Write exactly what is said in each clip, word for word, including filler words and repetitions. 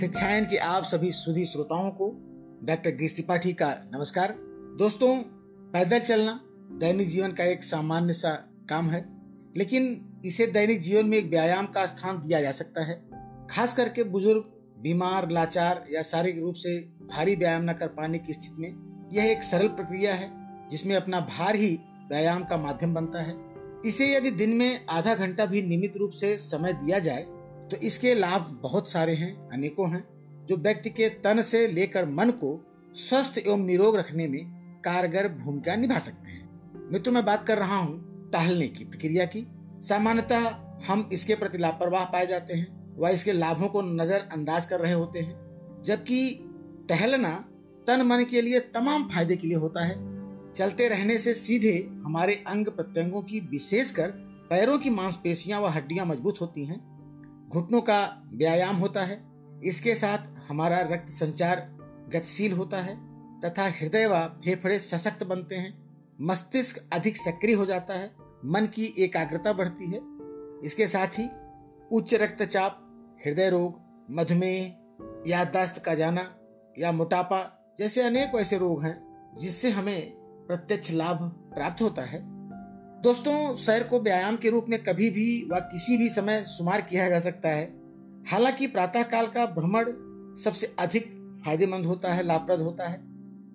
शिक्षायन की आप सभी सुधी श्रोताओं को डॉक्टर गिरीश त्रिपाठी का नमस्कार। दोस्तों, पैदल चलना दैनिक जीवन का एक सामान्य सा काम है, लेकिन इसे दैनिक जीवन में एक व्यायाम का स्थान दिया जा सकता है। खास करके बुजुर्ग, बीमार, लाचार या शारीरिक रूप से भारी व्यायाम न कर पाने की स्थिति में यह एक सरल प्रक्रिया है जिसमें अपना भार ही व्यायाम का माध्यम बनता है। इसे यदि दिन में आधा घंटा भी नियमित रूप से समय दिया जाए तो इसके लाभ बहुत सारे हैं, अनेकों हैं, जो व्यक्ति के तन से लेकर मन को स्वस्थ एवं निरोग रखने में कारगर भूमिका निभा सकते हैं। मित्रों, मैं बात कर रहा हूँ टहलने की प्रक्रिया की। सामान्यतः हम इसके प्रति लापरवाह पाए जाते हैं व इसके लाभों को नजरअंदाज कर रहे होते हैं, जबकि टहलना तन मन के लिए तमाम फायदे के लिए होता है। चलते रहने से सीधे हमारे अंग प्रत्यंगों की, विशेषकर पैरों की मांसपेशियां व हड्डियां मजबूत होती हैं। घुटनों का व्यायाम होता है, इसके साथ हमारा रक्त संचार गतिशील होता है तथा हृदय व फेफड़े सशक्त बनते हैं। मस्तिष्क अधिक सक्रिय हो जाता है, मन की एकाग्रता बढ़ती है। इसके साथ ही उच्च रक्तचाप, हृदय रोग, मधुमेह, याददाश्त का जाना या मोटापा जैसे अनेक ऐसे रोग हैं जिससे हमें प्रत्यक्ष लाभ प्राप्त होता है। दोस्तों, सैर को व्यायाम के रूप में कभी भी व किसी भी समय शुमार किया जा सकता है। हालांकि प्रातःकाल का भ्रमण सबसे अधिक फायदेमंद होता है, लाभप्रद होता है।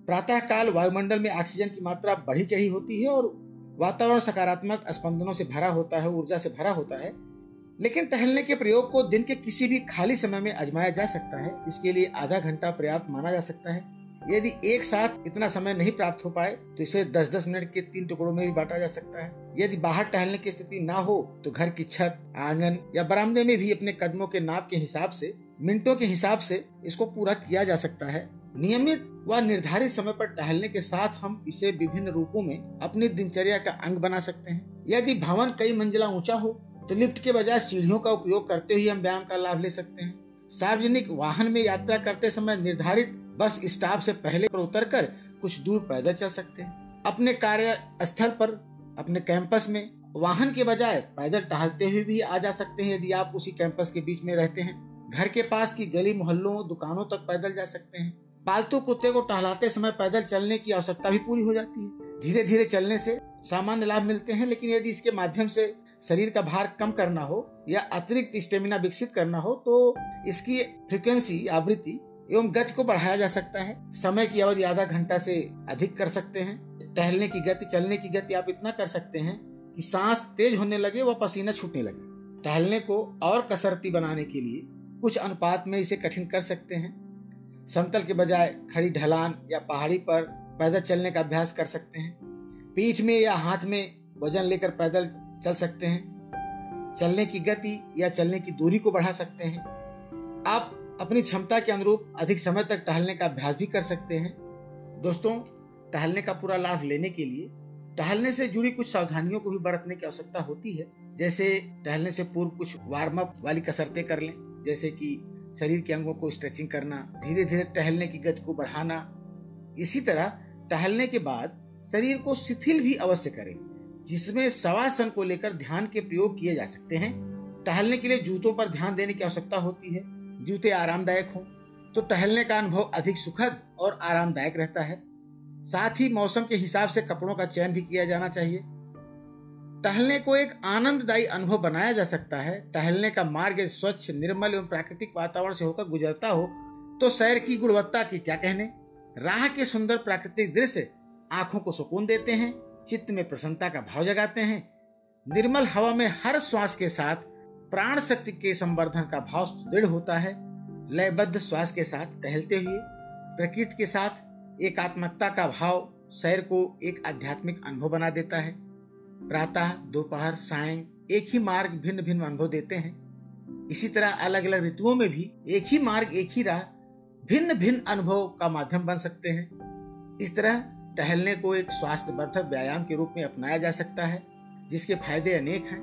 प्रातःकाल वायुमंडल में ऑक्सीजन की मात्रा बढ़ी चढ़ी होती है और वातावरण सकारात्मक स्पंदनों से भरा होता है, ऊर्जा से भरा होता है। लेकिन टहलने के प्रयोग को दिन के किसी भी खाली समय में आजमाया जा सकता है। इसके लिए आधा घंटा पर्याप्त माना जा सकता है। यदि एक साथ इतना समय नहीं प्राप्त हो पाए तो इसे दस दस मिनट के तीन टुकड़ों में भी बांटा जा सकता है। यदि बाहर टहलने की स्थिति ना हो तो घर की छत, आंगन या बरामदे में भी अपने कदमों के नाप के हिसाब से, मिनटों के हिसाब से इसको पूरा किया जा सकता है। नियमित व निर्धारित समय पर टहलने के साथ हम इसे विभिन्न रूपों में अपनी दिनचर्या का अंग बना सकते हैं। यदि भवन कई मंजिला ऊंचा हो तो लिफ्ट के बजाय सीढ़ियों का उपयोग करते हुए हम व्यायाम का लाभ ले सकते हैं। सार्वजनिक वाहन में यात्रा करते समय निर्धारित बस स्टॉप से पहले पर उतरकर कुछ दूर पैदल चल सकते हैं। अपने कार्य स्थल पर, अपने कैंपस में वाहन के बजाय पैदल टहलते हुए भी आ जा सकते हैं यदि आप उसी कैंपस के बीच में रहते हैं। घर के पास की गली मोहल्लों, दुकानों तक पैदल जा सकते हैं। पालतू कुत्ते को टहलाते समय पैदल चलने की आवश्यकता भी पूरी हो जाती है। धीरे धीरे चलने से सामान्य लाभ मिलते हैं, लेकिन यदि इसके माध्यम से शरीर का भार कम करना हो या अतिरिक्त स्टेमिना विकसित करना हो तो इसकी फ्रिक्वेंसी, आवृत्ति एवं गति को बढ़ाया जा सकता है। समय की अवधि आधा घंटा से अधिक कर सकते हैं। टहलने की गति, चलने की गति आप इतना कर सकते हैं कि सांस तेज होने लगे व पसीना छूटने लगे। टहलने को और कसरती बनाने के लिए कुछ अनुपात में इसे कठिन कर सकते हैं। समतल के बजाय खड़ी ढलान या पहाड़ी पर पैदल चलने का अभ्यास कर सकते हैं। पीठ में या हाथ में वजन लेकर पैदल चल सकते हैं। चलने की गति या चलने की दूरी को बढ़ा सकते हैं। आप अपनी क्षमता के अनुरूप अधिक समय तक टहलने का अभ्यास भी कर सकते हैं। दोस्तों, टहलने का पूरा लाभ लेने के लिए टहलने से जुड़ी कुछ सावधानियों को भी बरतने की आवश्यकता होती है। जैसे टहलने से पूर्व कुछ वार्म अप वाली कसरतें कर लें, जैसे कि शरीर के अंगों को स्ट्रेचिंग करना, धीरे धीरे टहलने की गति को बढ़ाना। इसी तरह टहलने के बाद शरीर को शिथिल भी अवश्य करें, जिसमें शवासन को लेकर ध्यान के प्रयोग किए जा सकते हैं। टहलने के लिए जूतों पर ध्यान देने की आवश्यकता होती है। जूते आरामदायक हों तो टहलने का अनुभव अधिक सुखद और आरामदायक रहता है। साथ ही मौसम के हिसाब से कपड़ों का चयन भी किया जाना चाहिए। टहलने को एक आनंददायी अनुभव बनाया जा सकता है। टहलने का मार्ग स्वच्छ, निर्मल एवं प्राकृतिक वातावरण से होकर गुजरता हो तो सैर की गुणवत्ता की क्या कहने। राह के सुंदर प्राकृतिक दृश्य आंखों को सुकून देते हैं, चित्त में प्रसन्नता का भाव जगाते हैं। निर्मल हवा में हर श्वास के साथ प्राण शक्ति के संवर्धन का भाव दृढ़ होता है। लयबद्ध श्वास के साथ टहलते हुए प्रकृति के साथ एकात्मकता का भाव सैर को एक आध्यात्मिक अनुभव बना देता है। प्रातः, दोपहर, सायं एक ही मार्ग भिन्न भिन्न अनुभव देते हैं। इसी तरह अलग अलग ऋतुओं में भी एक ही मार्ग, एक ही राह भिन्न भिन्न अनुभव का माध्यम बन सकते हैं। इस तरह टहलने को एक स्वास्थ्यवर्धक व्यायाम के रूप में अपनाया जा सकता है, जिसके फायदे अनेक हैं।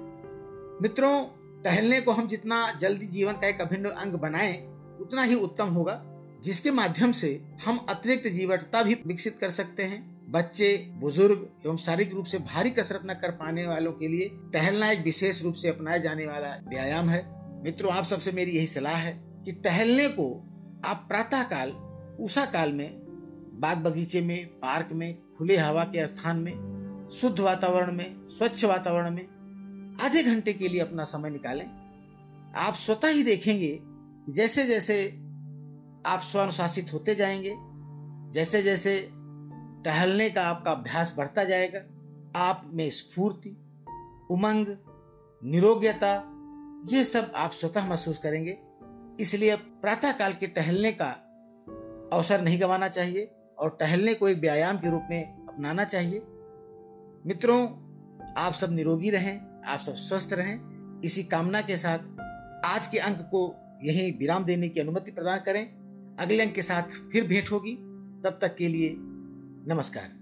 मित्रों, टहलने को हम जितना जल्दी जीवन का एक अभिन्न अंग बनाएं उतना ही उत्तम होगा, जिसके माध्यम से हम अतिरिक्त जीवटता भी विकसित कर सकते हैं। बच्चे, बुजुर्ग एवं शारीरिक रूप से भारी कसरत न कर पाने वालों के लिए टहलना एक विशेष रूप से अपनाया जाने वाला व्यायाम है। मित्रों, आप सबसे मेरी यही सलाह है कि टहलने को आप प्रातःकाल उषा काल में बाग बगीचे में, पार्क में, खुले हवा के स्थान में, शुद्ध वातावरण में, स्वच्छ वातावरण में आधे घंटे के लिए अपना समय निकालें। आप स्वतः ही देखेंगे जैसे जैसे आप स्वनुशासित होते जाएंगे, जैसे जैसे टहलने का आपका अभ्यास बढ़ता जाएगा, आप में स्फूर्ति, उमंग, निरोग्यता ये सब आप स्वतः महसूस करेंगे। इसलिए प्रातःकाल के टहलने का अवसर नहीं गंवाना चाहिए और टहलने को एक व्यायाम के रूप में अपनाना चाहिए। मित्रों, आप सब निरोगी रहें, आप सब स्वस्थ रहें, इसी कामना के साथ आज के अंक को यहीं विराम देने की अनुमति प्रदान करें। अगले अंक के साथ फिर भेंट होगी, तब तक के लिए नमस्कार।